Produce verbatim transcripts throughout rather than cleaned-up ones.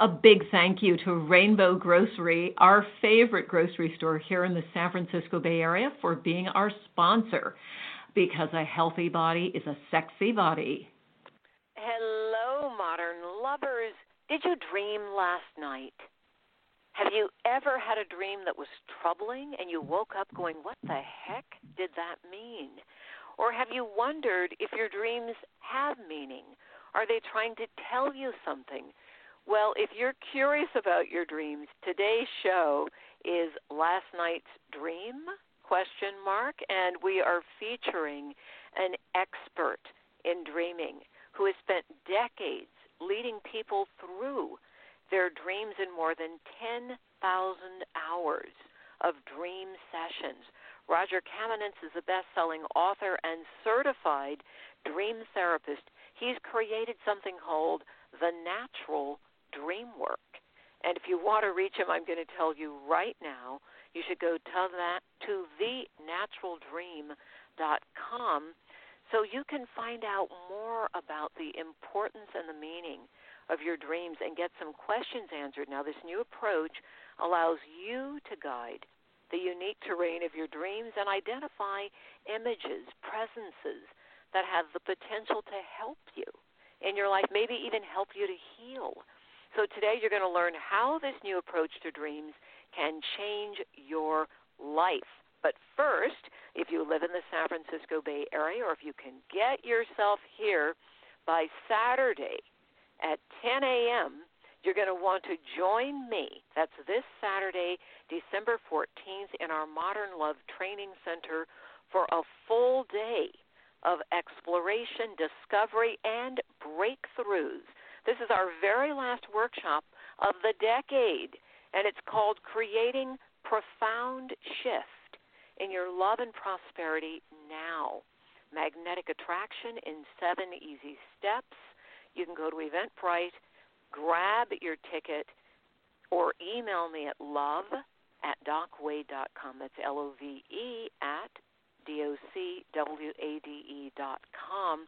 A big thank you to Rainbow Grocery, our favorite grocery store here in the San Francisco Bay Area, for being our sponsor, because a healthy body is a sexy body. Hello, modern lovers. Did you dream last night? Have you ever had a dream that was troubling and you woke up going, what the heck did that mean? Or have you wondered if your dreams have meaning? Are they trying to tell you something? Well, if you're curious about your dreams, today's show is Last Night's Dream, question mark, and we are featuring an expert in dreaming who has spent decades leading people through their dreams in more than ten thousand hours of dream sessions. Rodger Kamenetz is a best-selling author and certified dream therapist. He's created something called The Natural Dream Work. And if you want to reach him, I'm going to tell you right now, you should go to that to the natural dream dot com so you can find out more about the importance and the meaning of your dreams and get some questions answered. Now, this new approach allows you to guide the unique terrain of your dreams and identify images, presences that have the potential to help you in your life, maybe even help you to heal. So today you're going to learn how this new approach to dreams can change your life. But first, if you live in the San Francisco Bay Area, or if you can get yourself here by Saturday at ten a.m., you're going to want to join me. That's this Saturday, December fourteenth, in our Modern Love Training Center for a full day of exploration, discovery, and breakthroughs. This is our very last workshop of the decade, and it's called Creating Profound Shift in Your Love and Prosperity Now. Magnetic Attraction in Seven Easy Steps. You can go to Eventbrite, grab your ticket, or email me at love at doc wade dot com. That's L O V E at D O C W A D E dot com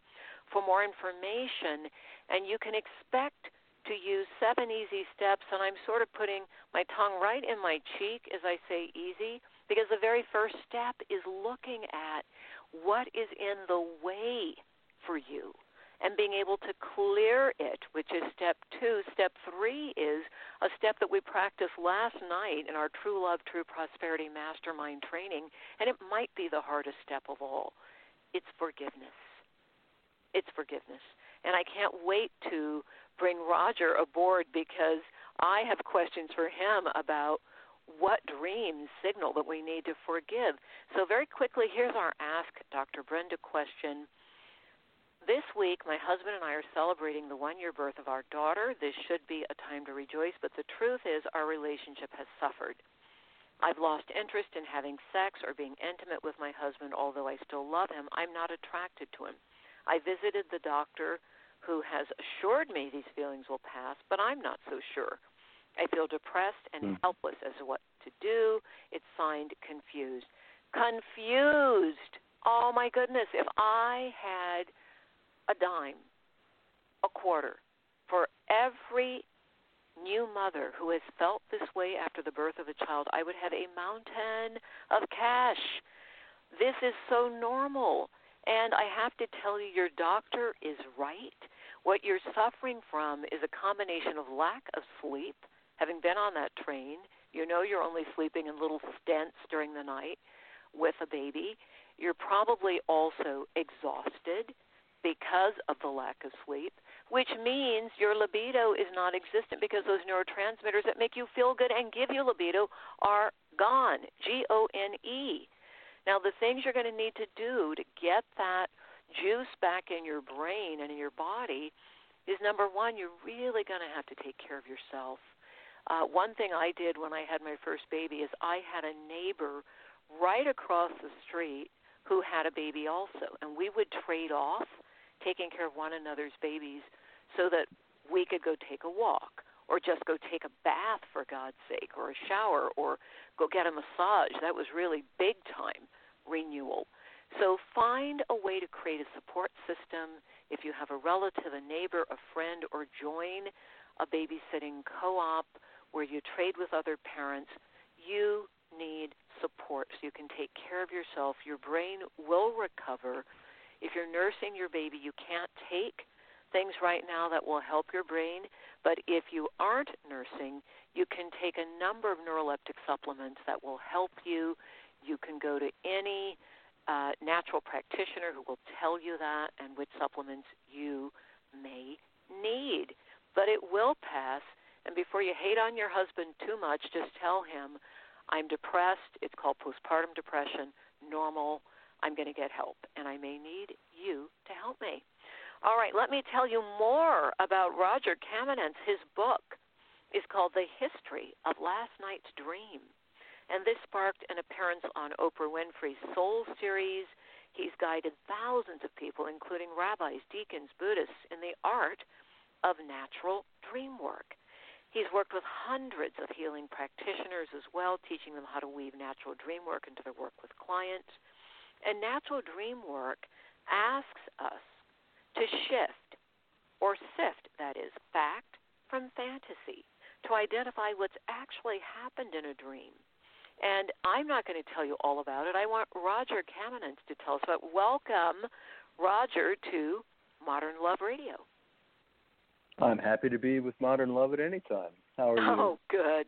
for more information, and you can expect to use seven easy steps, and I'm sort of putting my tongue right in my cheek as I say easy, because the very first step is looking at what is in the way for you and being able to clear it, which is step two. Step three is a step that we practiced last night in our True Love, True Prosperity Mastermind training, and it might be the hardest step of all. It's forgiveness. It's forgiveness. And I can't wait to bring Rodger aboard, because I have questions for him about what dreams signal that we need to forgive. So very quickly, here's our Ask Doctor Brenda question. This week, my husband and I are celebrating the one-year birth of our daughter. This should be a time to rejoice, but the truth is our relationship has suffered. I've lost interest in having sex or being intimate with my husband, although I still love him. I'm not attracted to him. I visited the doctor, who has assured me these feelings will pass, but I'm not so sure. I feel depressed and helpless as to what to do. It's signed Confused. Confused! Oh, my goodness. If I had a dime, a quarter, for every new mother who has felt this way after the birth of a child, I would have a mountain of cash. This is so normal. And I have to tell you, your doctor is right. What you're suffering from is a combination of lack of sleep. Having been on that train, you know you're only sleeping in little stints during the night with a baby. You're probably also exhausted because of the lack of sleep, which means your libido is non-existent, because those neurotransmitters that make you feel good and give you libido are gone, G O N E. Now, the things you're going to need to do to get that juice back in your brain and in your body is, number one, you're really going to have to take care of yourself. Uh, one thing I did when I had my first baby is I had a neighbor right across the street who had a baby also, and we would trade off taking care of one another's babies so that we could go take a walk or just go take a bath, for God's sake, or a shower, or go get a massage. That was really big-time renewal. So find a way to create a support system. If you have a relative, a neighbor, a friend, or join a babysitting co-op where you trade with other parents, you need support so you can take care of yourself. Your brain will recover. If you're nursing your baby, you can't take things right now that will help your brain, but if you aren't nursing, you can take a number of neuroleptic supplements that will help you. You can go to any uh, natural practitioner who will tell you that and which supplements you may need. But it will pass, and before you hate on your husband too much, just tell him, I'm depressed, it's called postpartum depression, normal, I'm going to get help, and I may need you to help me. All right, let me tell you more about Rodger Kamenetz. His book is called The History of Last Night's Dream, and this sparked an appearance on Oprah Winfrey's Soul Series. He's guided thousands of people, including rabbis, deacons, Buddhists, in the art of natural dream work. He's worked with hundreds of healing practitioners as well, teaching them how to weave natural dream work into their work with clients. And natural dream work asks us to shift, or sift, that is, fact from fantasy, to identify what's actually happened in a dream. And I'm not going to tell you all about it. I want Rodger Kamenetz to tell us about it. Welcome, Rodger, to Modern Love Radio. I'm happy to be with Modern Love at any time. How are you? Oh, good.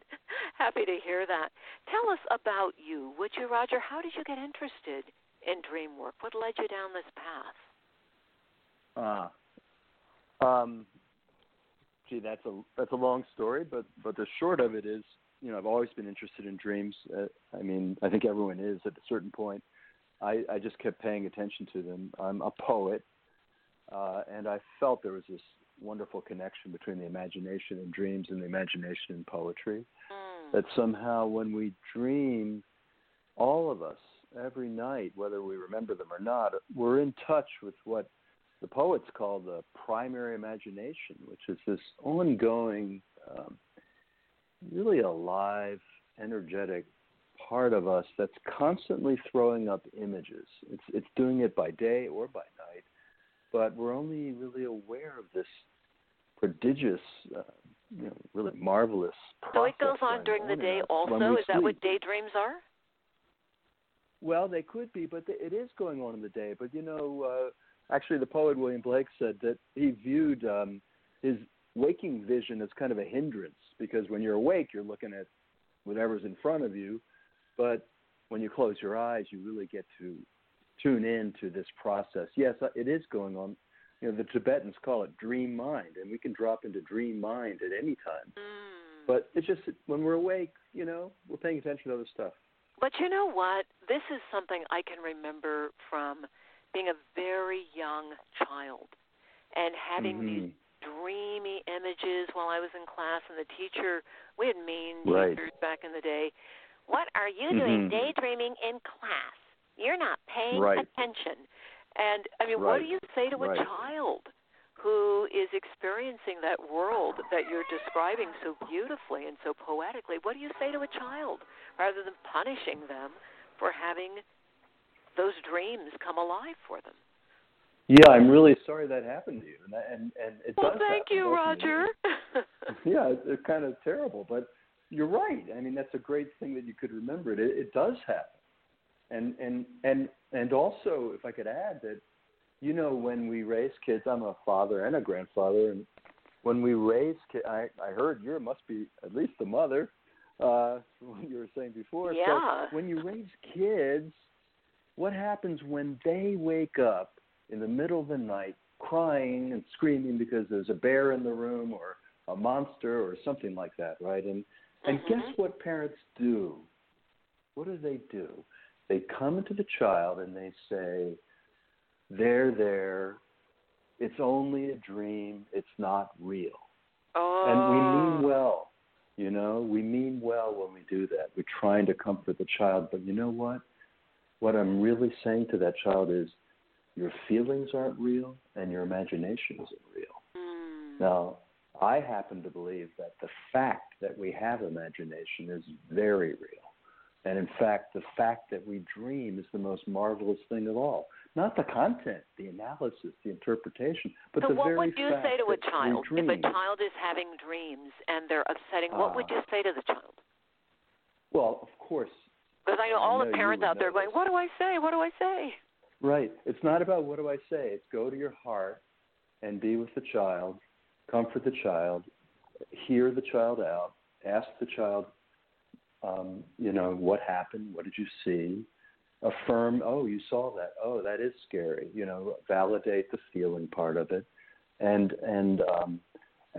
Happy to hear that. Tell us about you, would you, Rodger? How did you get interested in dream work? What led you down this path? Ah, um, gee, that's a that's a long story, but, but the short of it is, you know, I've always been interested in dreams. Uh, I mean, I think everyone is at a certain point. I, I just kept paying attention to them. I'm a poet, uh, and I felt there was this wonderful connection between the imagination and dreams and the imagination and poetry. Mm. That somehow when we dream, all of us, every night, whether we remember them or not, we're in touch with what the poets call the primary imagination, which is this ongoing, um, really alive, energetic part of us that's constantly throwing up images. It's it's doing it by day or by night, but we're only really aware of this prodigious, uh, you know, really marvelous process. So it goes on during the day also? Is that what daydreams are? Well, they could be, but th- it is going on in the day. But, you know... Uh, Actually, the poet William Blake said that he viewed um, his waking vision as kind of a hindrance, because when you're awake, you're looking at whatever's in front of you. But when you close your eyes, you really get to tune in to this process. Yes, it is going on. You know, the Tibetans call it dream mind, and we can drop into dream mind at any time. Mm. But it's just when we're awake, you know, we're paying attention to other stuff. But you know what? This is something I can remember from being a very young child and having mm-hmm. these dreamy images while I was in class, and the teacher, we had mean right. teachers back in the day, what are you mm-hmm. doing daydreaming in class? You're not paying right. attention. And, I mean, right. what do you say to a right. child who is experiencing that world that you're describing so beautifully and so poetically? What do you say to a child rather than punishing them for having those dreams come alive for them? Yeah, I'm really sorry that happened to you. And, and, and it well, does thank happen, you, Rodger. Yeah, it's, it's kind of terrible, but you're right. I mean, that's a great thing that you could remember it. It, it does happen. And, and, and, and also, if I could add that, you know, when we raise kids, I'm a father and a grandfather, and when we raise kids, I, I heard you must be at least the mother, uh, what you were saying before. Yeah. So when you raise kids, what happens when they wake up in the middle of the night crying and screaming because there's a bear in the room or a monster or something like that, right? And and mm-hmm. guess what parents do? What do they do? They come to the child and they say, there, there, It's only a dream. It's not real. Oh. And we mean well. You know, we mean well when we do that. We're trying to comfort the child. But you know what? What I'm really saying to that child is your feelings aren't real and your imagination isn't real. Mm. Now, I happen to believe that the fact that we have imagination is very real. And in fact, the fact that we dream is the most marvelous thing of all. Not the content, the analysis, the interpretation, but so the very fact. So what would you say to a child if a child is having dreams and they're upsetting? Ah. What would you say to the child? Well, of course. Because I know all I know the parents out there are going, what do I say? What do I say? Right. It's not about what do I say. It's go to your heart and be with the child, comfort the child, hear the child out, ask the child, Um, you know, what happened? What did you see? Affirm, oh, you saw that. Oh, that is scary. You know, validate the feeling part of it. And and um,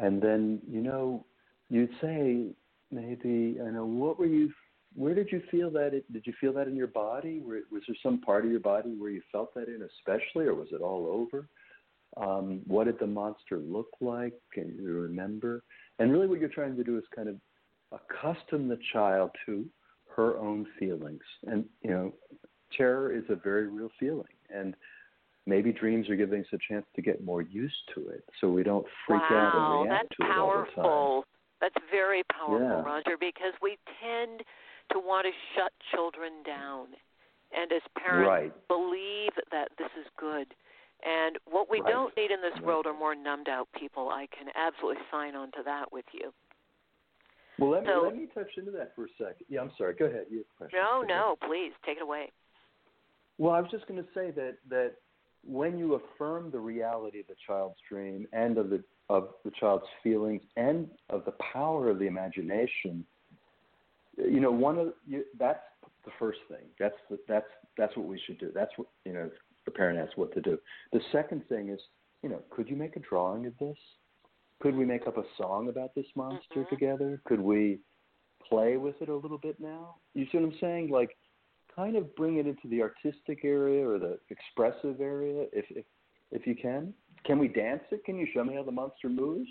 and then, you know, you'd say maybe, I know, what were you, where did you feel that? It, did you feel that in your body? Were, was there some part of your body where you felt that in especially, or was it all over? Um, what did the monster look like? Can you remember? And really what you're trying to do is kind of accustom the child to her own feelings. And, you know, terror is a very real feeling. And maybe dreams are giving us a chance to get more used to it so we don't freak wow, out and react to powerful. It all the time. That's very powerful, yeah. Roger, because we tend to want to shut children down. And as parents, right. believe that this is good. And what we right. don't need in this right. world are more numbed out people. I can absolutely sign on to that with you. Well, let me, so, let me touch into that for a second. Yeah, I'm sorry. Go ahead. You have a question. No, Go no, ahead. Please. Take it away. Well, I was just going to say that, that when you affirm the reality of the child's dream and of the, of the child's feelings and of the power of the imagination, you know, one of you, that's the first thing. That's the, that's that's what we should do. That's what, you know, the parent asks what to do. The second thing is, you know, could you make a drawing of this? Could we make up a song about this monster mm-hmm. together? Could we play with it a little bit now? You see what I'm saying? Like, kind of bring it into the artistic area or the expressive area, if if, if you can. Can we dance it? Can you show me how the monster moves?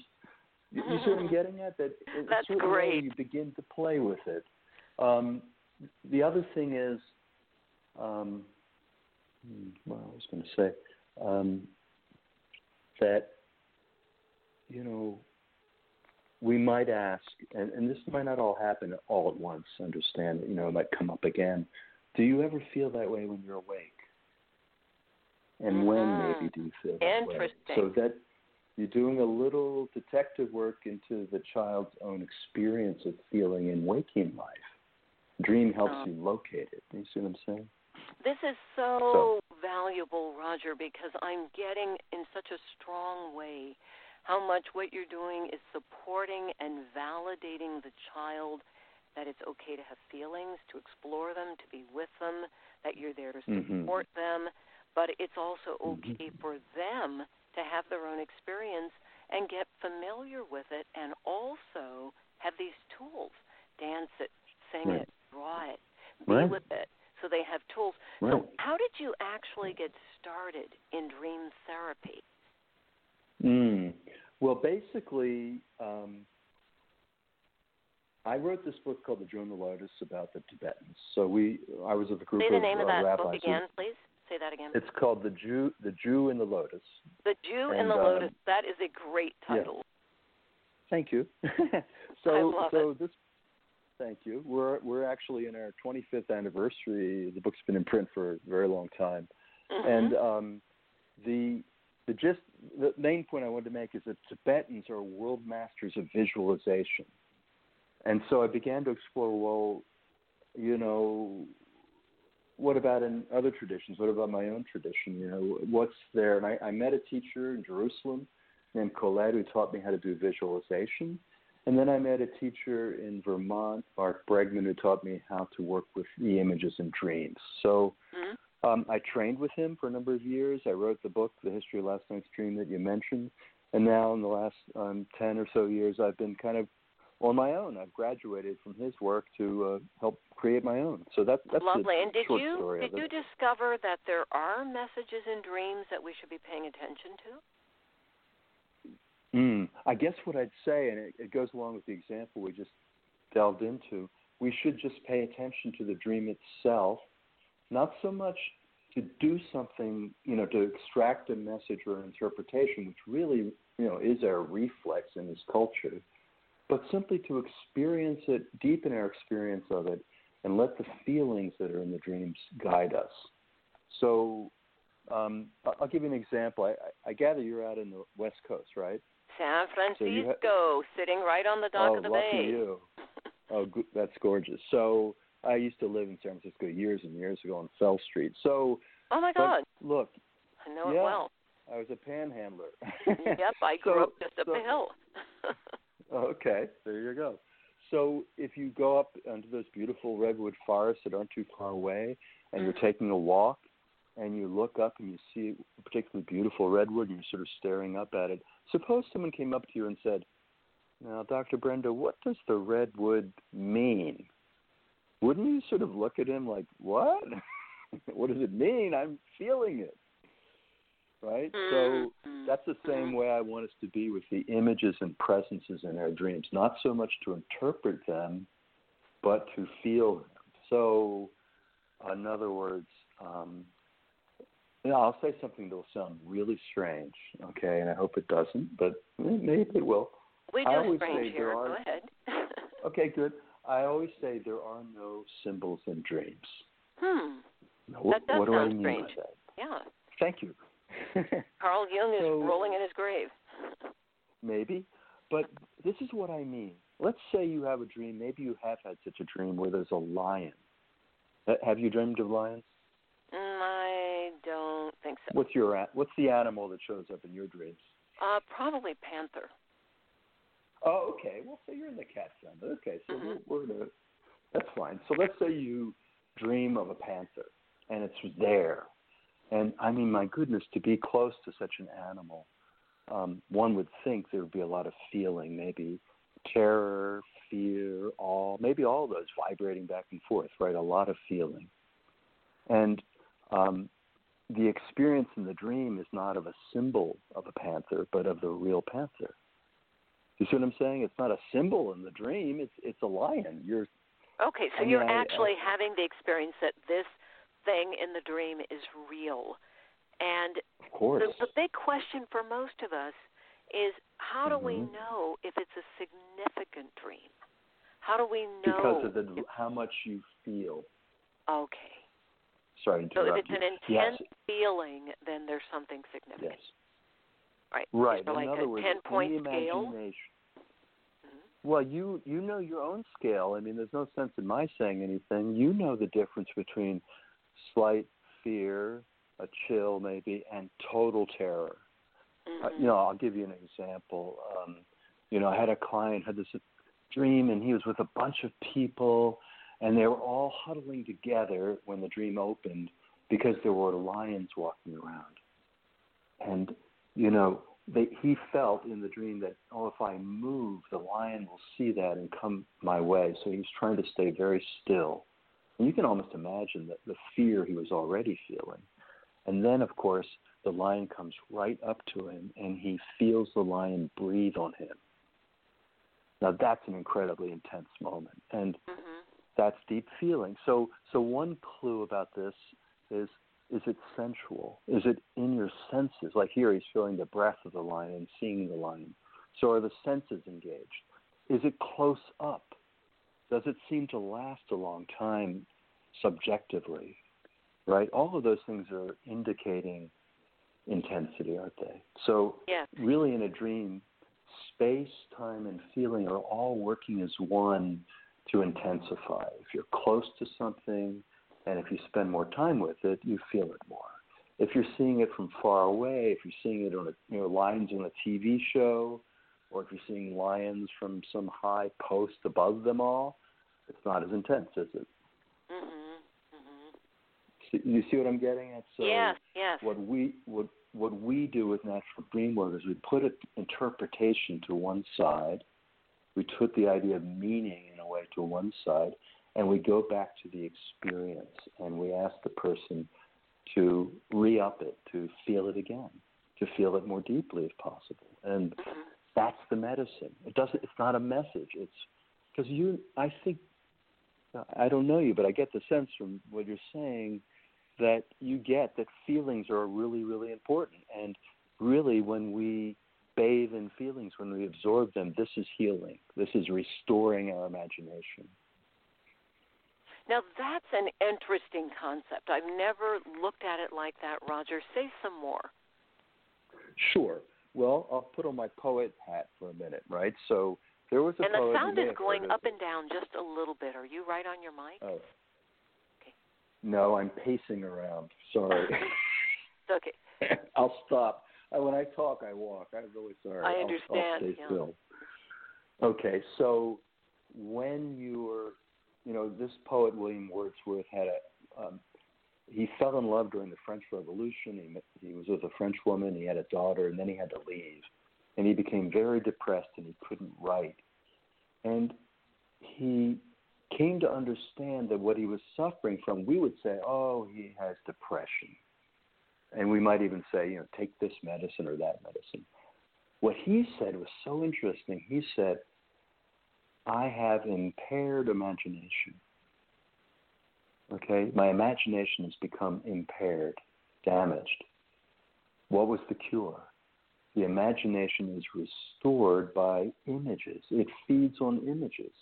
You, you see what I'm getting at? That That's great. You begin to play with it. Um, the other thing is, um, well, I was going to say um, that. You know, we might ask, and, and this might not all happen all at once, understand, you know, it might come up again. Do you ever feel that way when you're awake? And mm-hmm. when maybe do you feel that Interesting. Way? So that you're doing a little detective work into the child's own experience of feeling in waking life. Dream helps oh. you locate it. You see what I'm saying? This is so, so valuable, Roger, because I'm getting in such a strong way how much what you're doing is supporting and validating the child, that it's okay to have feelings, to explore them, to be with them, that you're there to support mm-hmm. them. But it's also okay mm-hmm. for them to have their own experience and get familiar with it, and also have these tools, dance it, sing right. it, draw it, be right. with it. So they have tools. Right. So how did you actually get started in dream therapy? Mm. Well, basically, um, I wrote this book called The Jew and the Lotus about the Tibetans. So we, I was with a group of rabbis. Say the name of, of that rabbis. Book again, please. Say that again. It's called The Jew, The Jew and the Lotus. The Jew and, and the Lotus. Um, that is a great title. Yeah. Thank you. so, I love so it. This. Thank you. We're we're actually in our twenty-fifth anniversary. The book's been in print for a very long time, mm-hmm. and um, the. The, gist, the main point I wanted to make is that Tibetans are world masters of visualization. And so I began to explore, well, you know, what about in other traditions? What about my own tradition? You know, what's there? And I, I met a teacher in Jerusalem named Colette who taught me how to do visualization. And then I met a teacher in Vermont, Mark Bregman, who taught me how to work with the images and dreams. So mm-hmm. Um, I trained with him for a number of years. I wrote the book, The History of Last Night's Dream, that you mentioned. And now in the last um, ten or so years, I've been kind of on my own. I've graduated from his work to uh, help create my own. So that, that's lovely. And did you did you discover that there are messages in dreams that we should be paying attention to? Mm, I guess what I'd say, and it, it goes along with the example we just delved into, we should just pay attention to the dream itself, not so much to do something, you know, to extract a message or interpretation, which really, you know, is our reflex in this culture, but simply to experience it, deepen our experience of it, and let the feelings that are in the dreams guide us. So um, I'll give you an example. I, I gather you're out in the West Coast, right? San Francisco, so ha- sitting right on the dock oh, of the lucky bay. You. Oh, that's gorgeous. So I used to live in San Francisco years and years ago on Fell Street. So, oh, my God. Look. I know yeah, it well. I was a panhandler. Yep, I grew so, up just up so, the hill. Okay, there you go. So if you go up into those beautiful redwood forests that aren't too far away and you're taking a walk and you look up and you see a particularly beautiful redwood and you're sort of staring up at it, suppose someone came up to you and said, now, Doctor Brenda, what does the redwood mean? Wouldn't you sort of look at him like, what? What does it mean? I'm feeling it. Right? So that's the same way I want us to be with the images and presences in our dreams, not so much to interpret them, but to feel them. So, in other words, um, you know, I'll say something that will sound really strange, okay, and I hope it doesn't, but maybe it will. We do strange here. Go ahead. Okay, good. I always say there are no symbols in dreams. Hmm. What, that does what do sound I mean strange. By that? Yeah. Thank you. Carl Jung is so, rolling in his grave. Maybe. But this is what I mean. Let's say you have a dream. Maybe you have had such a dream where there's a lion. Uh, have you dreamed of lions? Mm, I don't think so. What's your What's the animal that shows up in your dreams? Uh, probably panther. Oh, okay. Well, so you're in the cat family. Okay, so mm-hmm. we're, we're gonna, that's fine. So let's say you dream of a panther, and it's there. And, I mean, my goodness, to be close to such an animal, um, one would think there would be a lot of feeling, maybe terror, fear, awe, maybe all those vibrating back and forth, right, a lot of feeling. And um, the experience in the dream is not of a symbol of a panther, but of the real panther. You see what I'm saying? It's not a symbol in the dream. It's it's a lion. You're Okay, so I mean, you're actually I, I, having the experience that this thing in the dream is real. And of course. The, the big question for most of us is how do mm-hmm. we know if it's a significant dream? How do we know? Because of the, if, how much you feel. Okay. Sorry to interrupt So if it's you. An intense yes. feeling, then there's something significant. Yes. Right. Right. So in like other a words, ten-point scale? Mm-hmm. Well, you, you know your own scale. I mean, there's no sense in my saying anything. You know the difference between slight fear, a chill maybe, and total terror. Mm-hmm. Uh, you know, I'll give you an example. Um, you know, I had a client had this dream, and he was with a bunch of people, and they were all huddling together when the dream opened because there were lions walking around. And you know, they, he felt in the dream that, oh, if I move, the lion will see that and come my way. So he was trying to stay very still. And you can almost imagine that the fear he was already feeling. And then, of course, the lion comes right up to him, and he feels the lion breathe on him. Now, that's an incredibly intense moment, and mm-hmm. that's deep feeling. So, so one clue about this is, is it sensual? Is it in your senses? Like here he's feeling the breath of the lion and seeing the lion. So are the senses engaged? Is it close up? Does it seem to last a long time subjectively? Right? All of those things are indicating intensity, aren't they? So yeah. really in a dream, space, time, and feeling are all working as one to intensify. If you're close to something, and if you spend more time with it, you feel it more. If you're seeing it from far away, if you're seeing it on a, you know, lions on a T V show, or if you're seeing lions from some high post above them all, it's not as intense, is it? Mm-hmm. Mm-hmm. So, you see what I'm getting at? So yes, yes. What we, what, what we do with natural dream work is we put an interpretation to one side. We put the idea of meaning, in a way, to one side. And we go back to the experience, and we ask the person to re-up it, to feel it again, to feel it more deeply if possible. And That's the medicine. It doesn't. It's not a message. It's because you. I think. I don't know you, but I get the sense from what you're saying that you get that feelings are really, really important. And really, when we bathe in feelings, when we absorb them, this is healing. This is restoring our imagination. Now, that's an interesting concept. I've never looked at it like that, Roger. Say some more. Sure. Well, I'll put on my poet hat for a minute, right? So there was a and poet. And the sound is going up and down just a little bit. Are you right on your mic? Oh. Okay. No, I'm pacing around. Sorry. Okay. I'll stop. When I talk, I walk. I'm really sorry. I understand. I'll, I'll stay still. Okay, so when you're, you know, this poet William Wordsworth had a. Um, He fell in love during the French Revolution. He, met, he was with a French woman. He had a daughter, and then he had to leave. And he became very depressed, and he couldn't write. And he came to understand that what he was suffering from, we would say, oh, he has depression. And we might even say, you know, take this medicine or that medicine. What he said was so interesting. He said, I have impaired imagination. Okay, my imagination has become impaired, damaged. What was the cure? The imagination is restored by images. It feeds on images.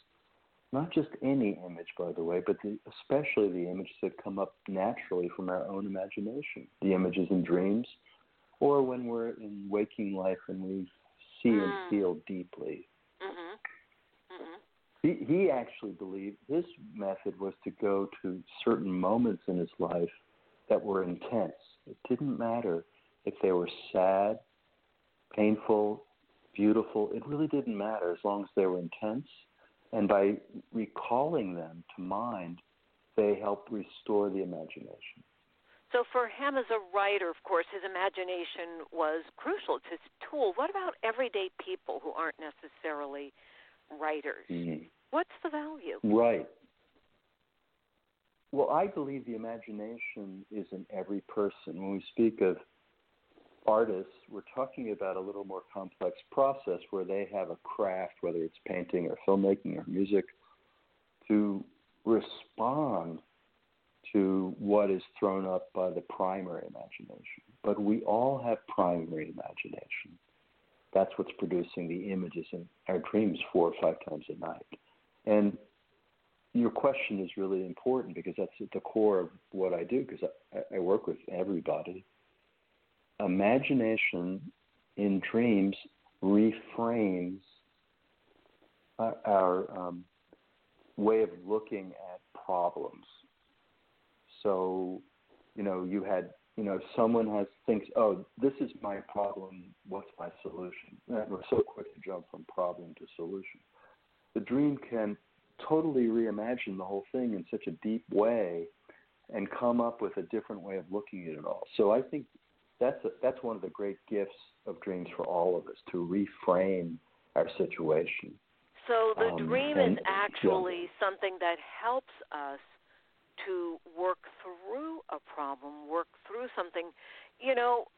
Not just any image, by the way, but the, especially the images that come up naturally from our own imagination. The images in dreams, or when we're in waking life and we see mm. and feel deeply. Mm-hmm. He, he actually believed his method was to go to certain moments in his life that were intense. It didn't matter if they were sad, painful, beautiful. It really didn't matter as long as they were intense. And by recalling them to mind, they help restore the imagination. So for him as a writer, of course, his imagination was crucial. It's his tool. What about everyday people who aren't necessarily writers? Mm-hmm. What's the value? Right. Well, I believe the imagination is in every person. When we speak of artists, we're talking about a little more complex process where they have a craft, whether it's painting or filmmaking or music, to respond to what is thrown up by the primary imagination. But we all have primary imagination. That's what's producing the images in our dreams four or five times a night. And your question is really important because that's at the core of what I do, because I, I work with everybody. Imagination in dreams reframes our, our um, way of looking at problems. So, you know, you had... You know, if someone has thinks, oh, this is my problem, what's my solution? And we're so quick to jump from problem to solution. The dream can totally reimagine the whole thing in such a deep way and come up with a different way of looking at it all. So I think that's a, that's one of the great gifts of dreams for all of us, to reframe our situation. So the um, dream and, is actually yeah. something that helps us to work through a problem, work through something. You know,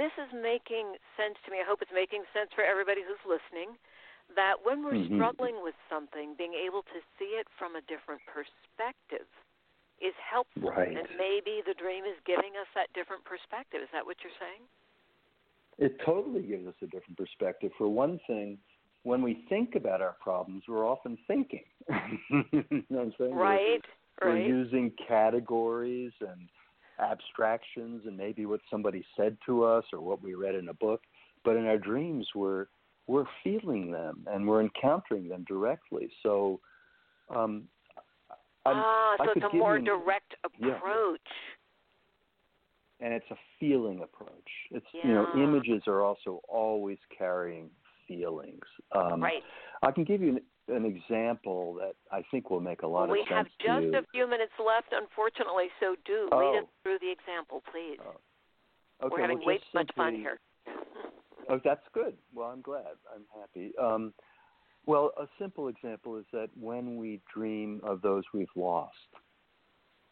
this is making sense to me. I hope it's making sense for everybody who's listening, that when we're mm-hmm. struggling with something, being able to see it from a different perspective is helpful. Right. And maybe the dream is giving us that different perspective. Is that what you're saying? It totally gives us a different perspective. For one thing, when we think about our problems, we're often thinking. You know what I'm saying? Right. We're right. using categories and abstractions and maybe what somebody said to us or what we read in a book. But in our dreams, we're we're feeling them and we're encountering them directly. So, um, I'm, ah, so I it's a more you, direct approach. Yeah. And it's a feeling approach. It's yeah. you know, images are also always carrying feelings. Um, right. I can give you an an example that I think will make a lot we of sense to you. We have just a few minutes left, unfortunately, so do oh. lead us through the example, please. Oh. Okay, We're having well, way too much fun here. Oh, that's good. Well, I'm glad. I'm happy. Um, well, a simple example is that when we dream of those we've lost,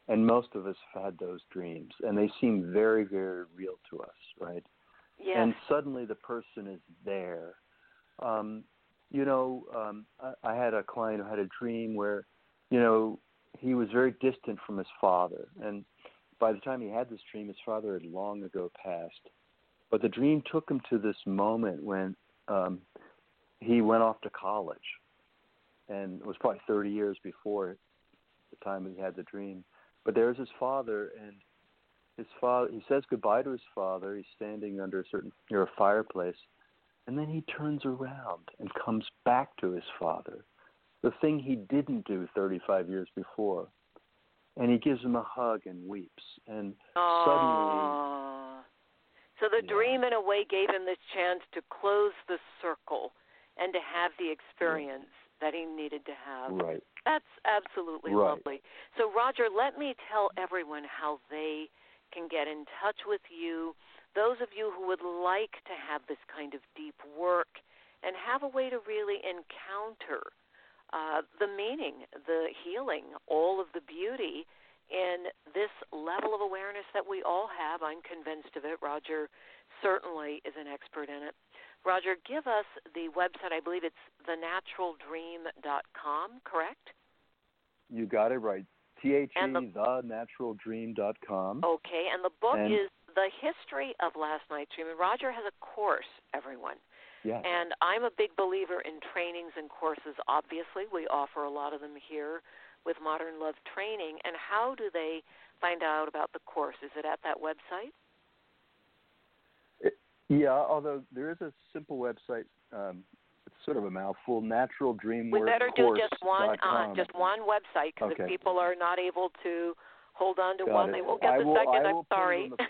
and most of us have had those dreams, and they seem very, very real to us, right? Yes. And suddenly the person is there. um, you know, um, I, I had a client who had a dream where, you know, he was very distant from his father. And by the time he had this dream, his father had long ago passed. But the dream took him to this moment when um, he went off to college. And it was probably thirty years before the time he had the dream. But there's his father, and his father, he says goodbye to his father. He's standing under a certain near a fireplace, and then he turns around and comes back to his father, the thing he didn't do thirty-five years before. And he gives him a hug and weeps. And Aww. suddenly... So the yeah. dream, in a way, gave him the chance to close the circle and to have the experience mm. that he needed to have. Right. That's absolutely right. lovely. So, Rodger, let me tell everyone how they can get in touch with you, those of you who would like to have this kind of deep work and have a way to really encounter uh, the meaning, the healing, all of the beauty in this level of awareness that we all have. I'm convinced of it. Rodger certainly is an expert in it. Rodger, give us the website. I believe it's the natural dream dot com, correct? You got it right. T H E, the natural dream dot com. Okay, and the book and is The History of Last Night's Dream. And Rodger has a course, everyone. Yeah. And I'm a big believer in trainings and courses, obviously. We offer a lot of them here with Modern Love Training. And how do they find out about the course? Is it at that website? It, yeah, although there is a simple website. Um, It's sort of a mouthful, natural dream work. We better do just one, uh, just one website, because okay. if people are not able to hold on to Got one, it. they won't get I the will, second. I I'm sorry. The,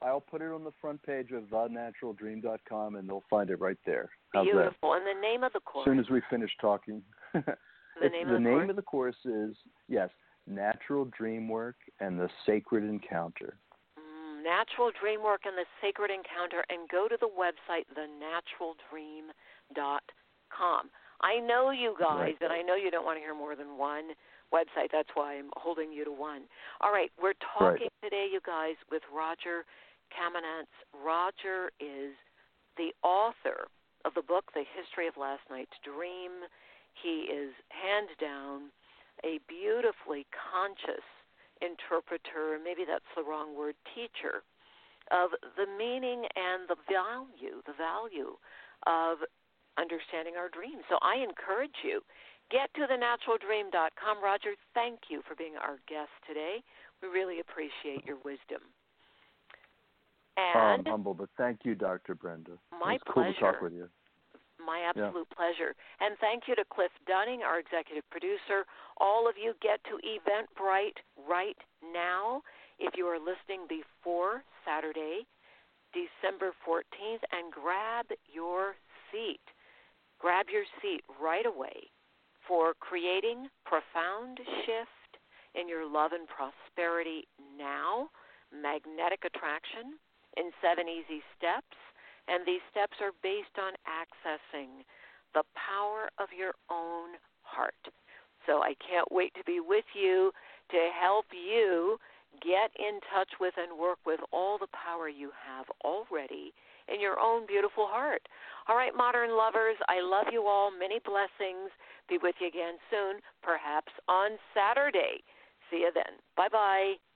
I'll put it on the front page of the natural dream dot com, and they'll find it right there. How's Beautiful. That? And the name of the course? As soon as we finish talking. the name, of the, the name of the course is, yes, Natural Dream Work and the Sacred Encounter. Mm, Natural Dream Work and the Sacred Encounter, and go to the website, the natural dream dot com. Dot com. I know you guys, right. and I know you don't want to hear more than one website. That's why I'm holding you to one. All right, we're talking right. today, you guys, with Rodger Kamenetz. Rodger is the author of the book, The History of Last Night's Dream. He is, hands down, a beautifully conscious interpreter, maybe that's the wrong word, teacher, of the meaning and the value, the value of understanding our dreams. So I encourage you, get to the natural dream dot com. Rodger, thank you for being our guest today. We really appreciate your wisdom. And I'm humble, but thank you, Doctor Brenda. My it's pleasure. Cool to talk with you. My absolute yeah. pleasure. And thank you to Cliff Dunning, our executive producer. All of you, get to Eventbrite right now if you are listening before Saturday, December fourteenth, and grab your seat. Grab your seat right away for Creating Profound Shift in Your Love and Prosperity Now, Magnetic Attraction in Seven Easy Steps. And these steps are based on accessing the power of your own heart. So I can't wait to be with you to help you get in touch with and work with all the power you have already in your own beautiful heart. All right, modern lovers, I love you all. Many blessings. Be with you again soon, perhaps on Saturday. See you then. Bye-bye.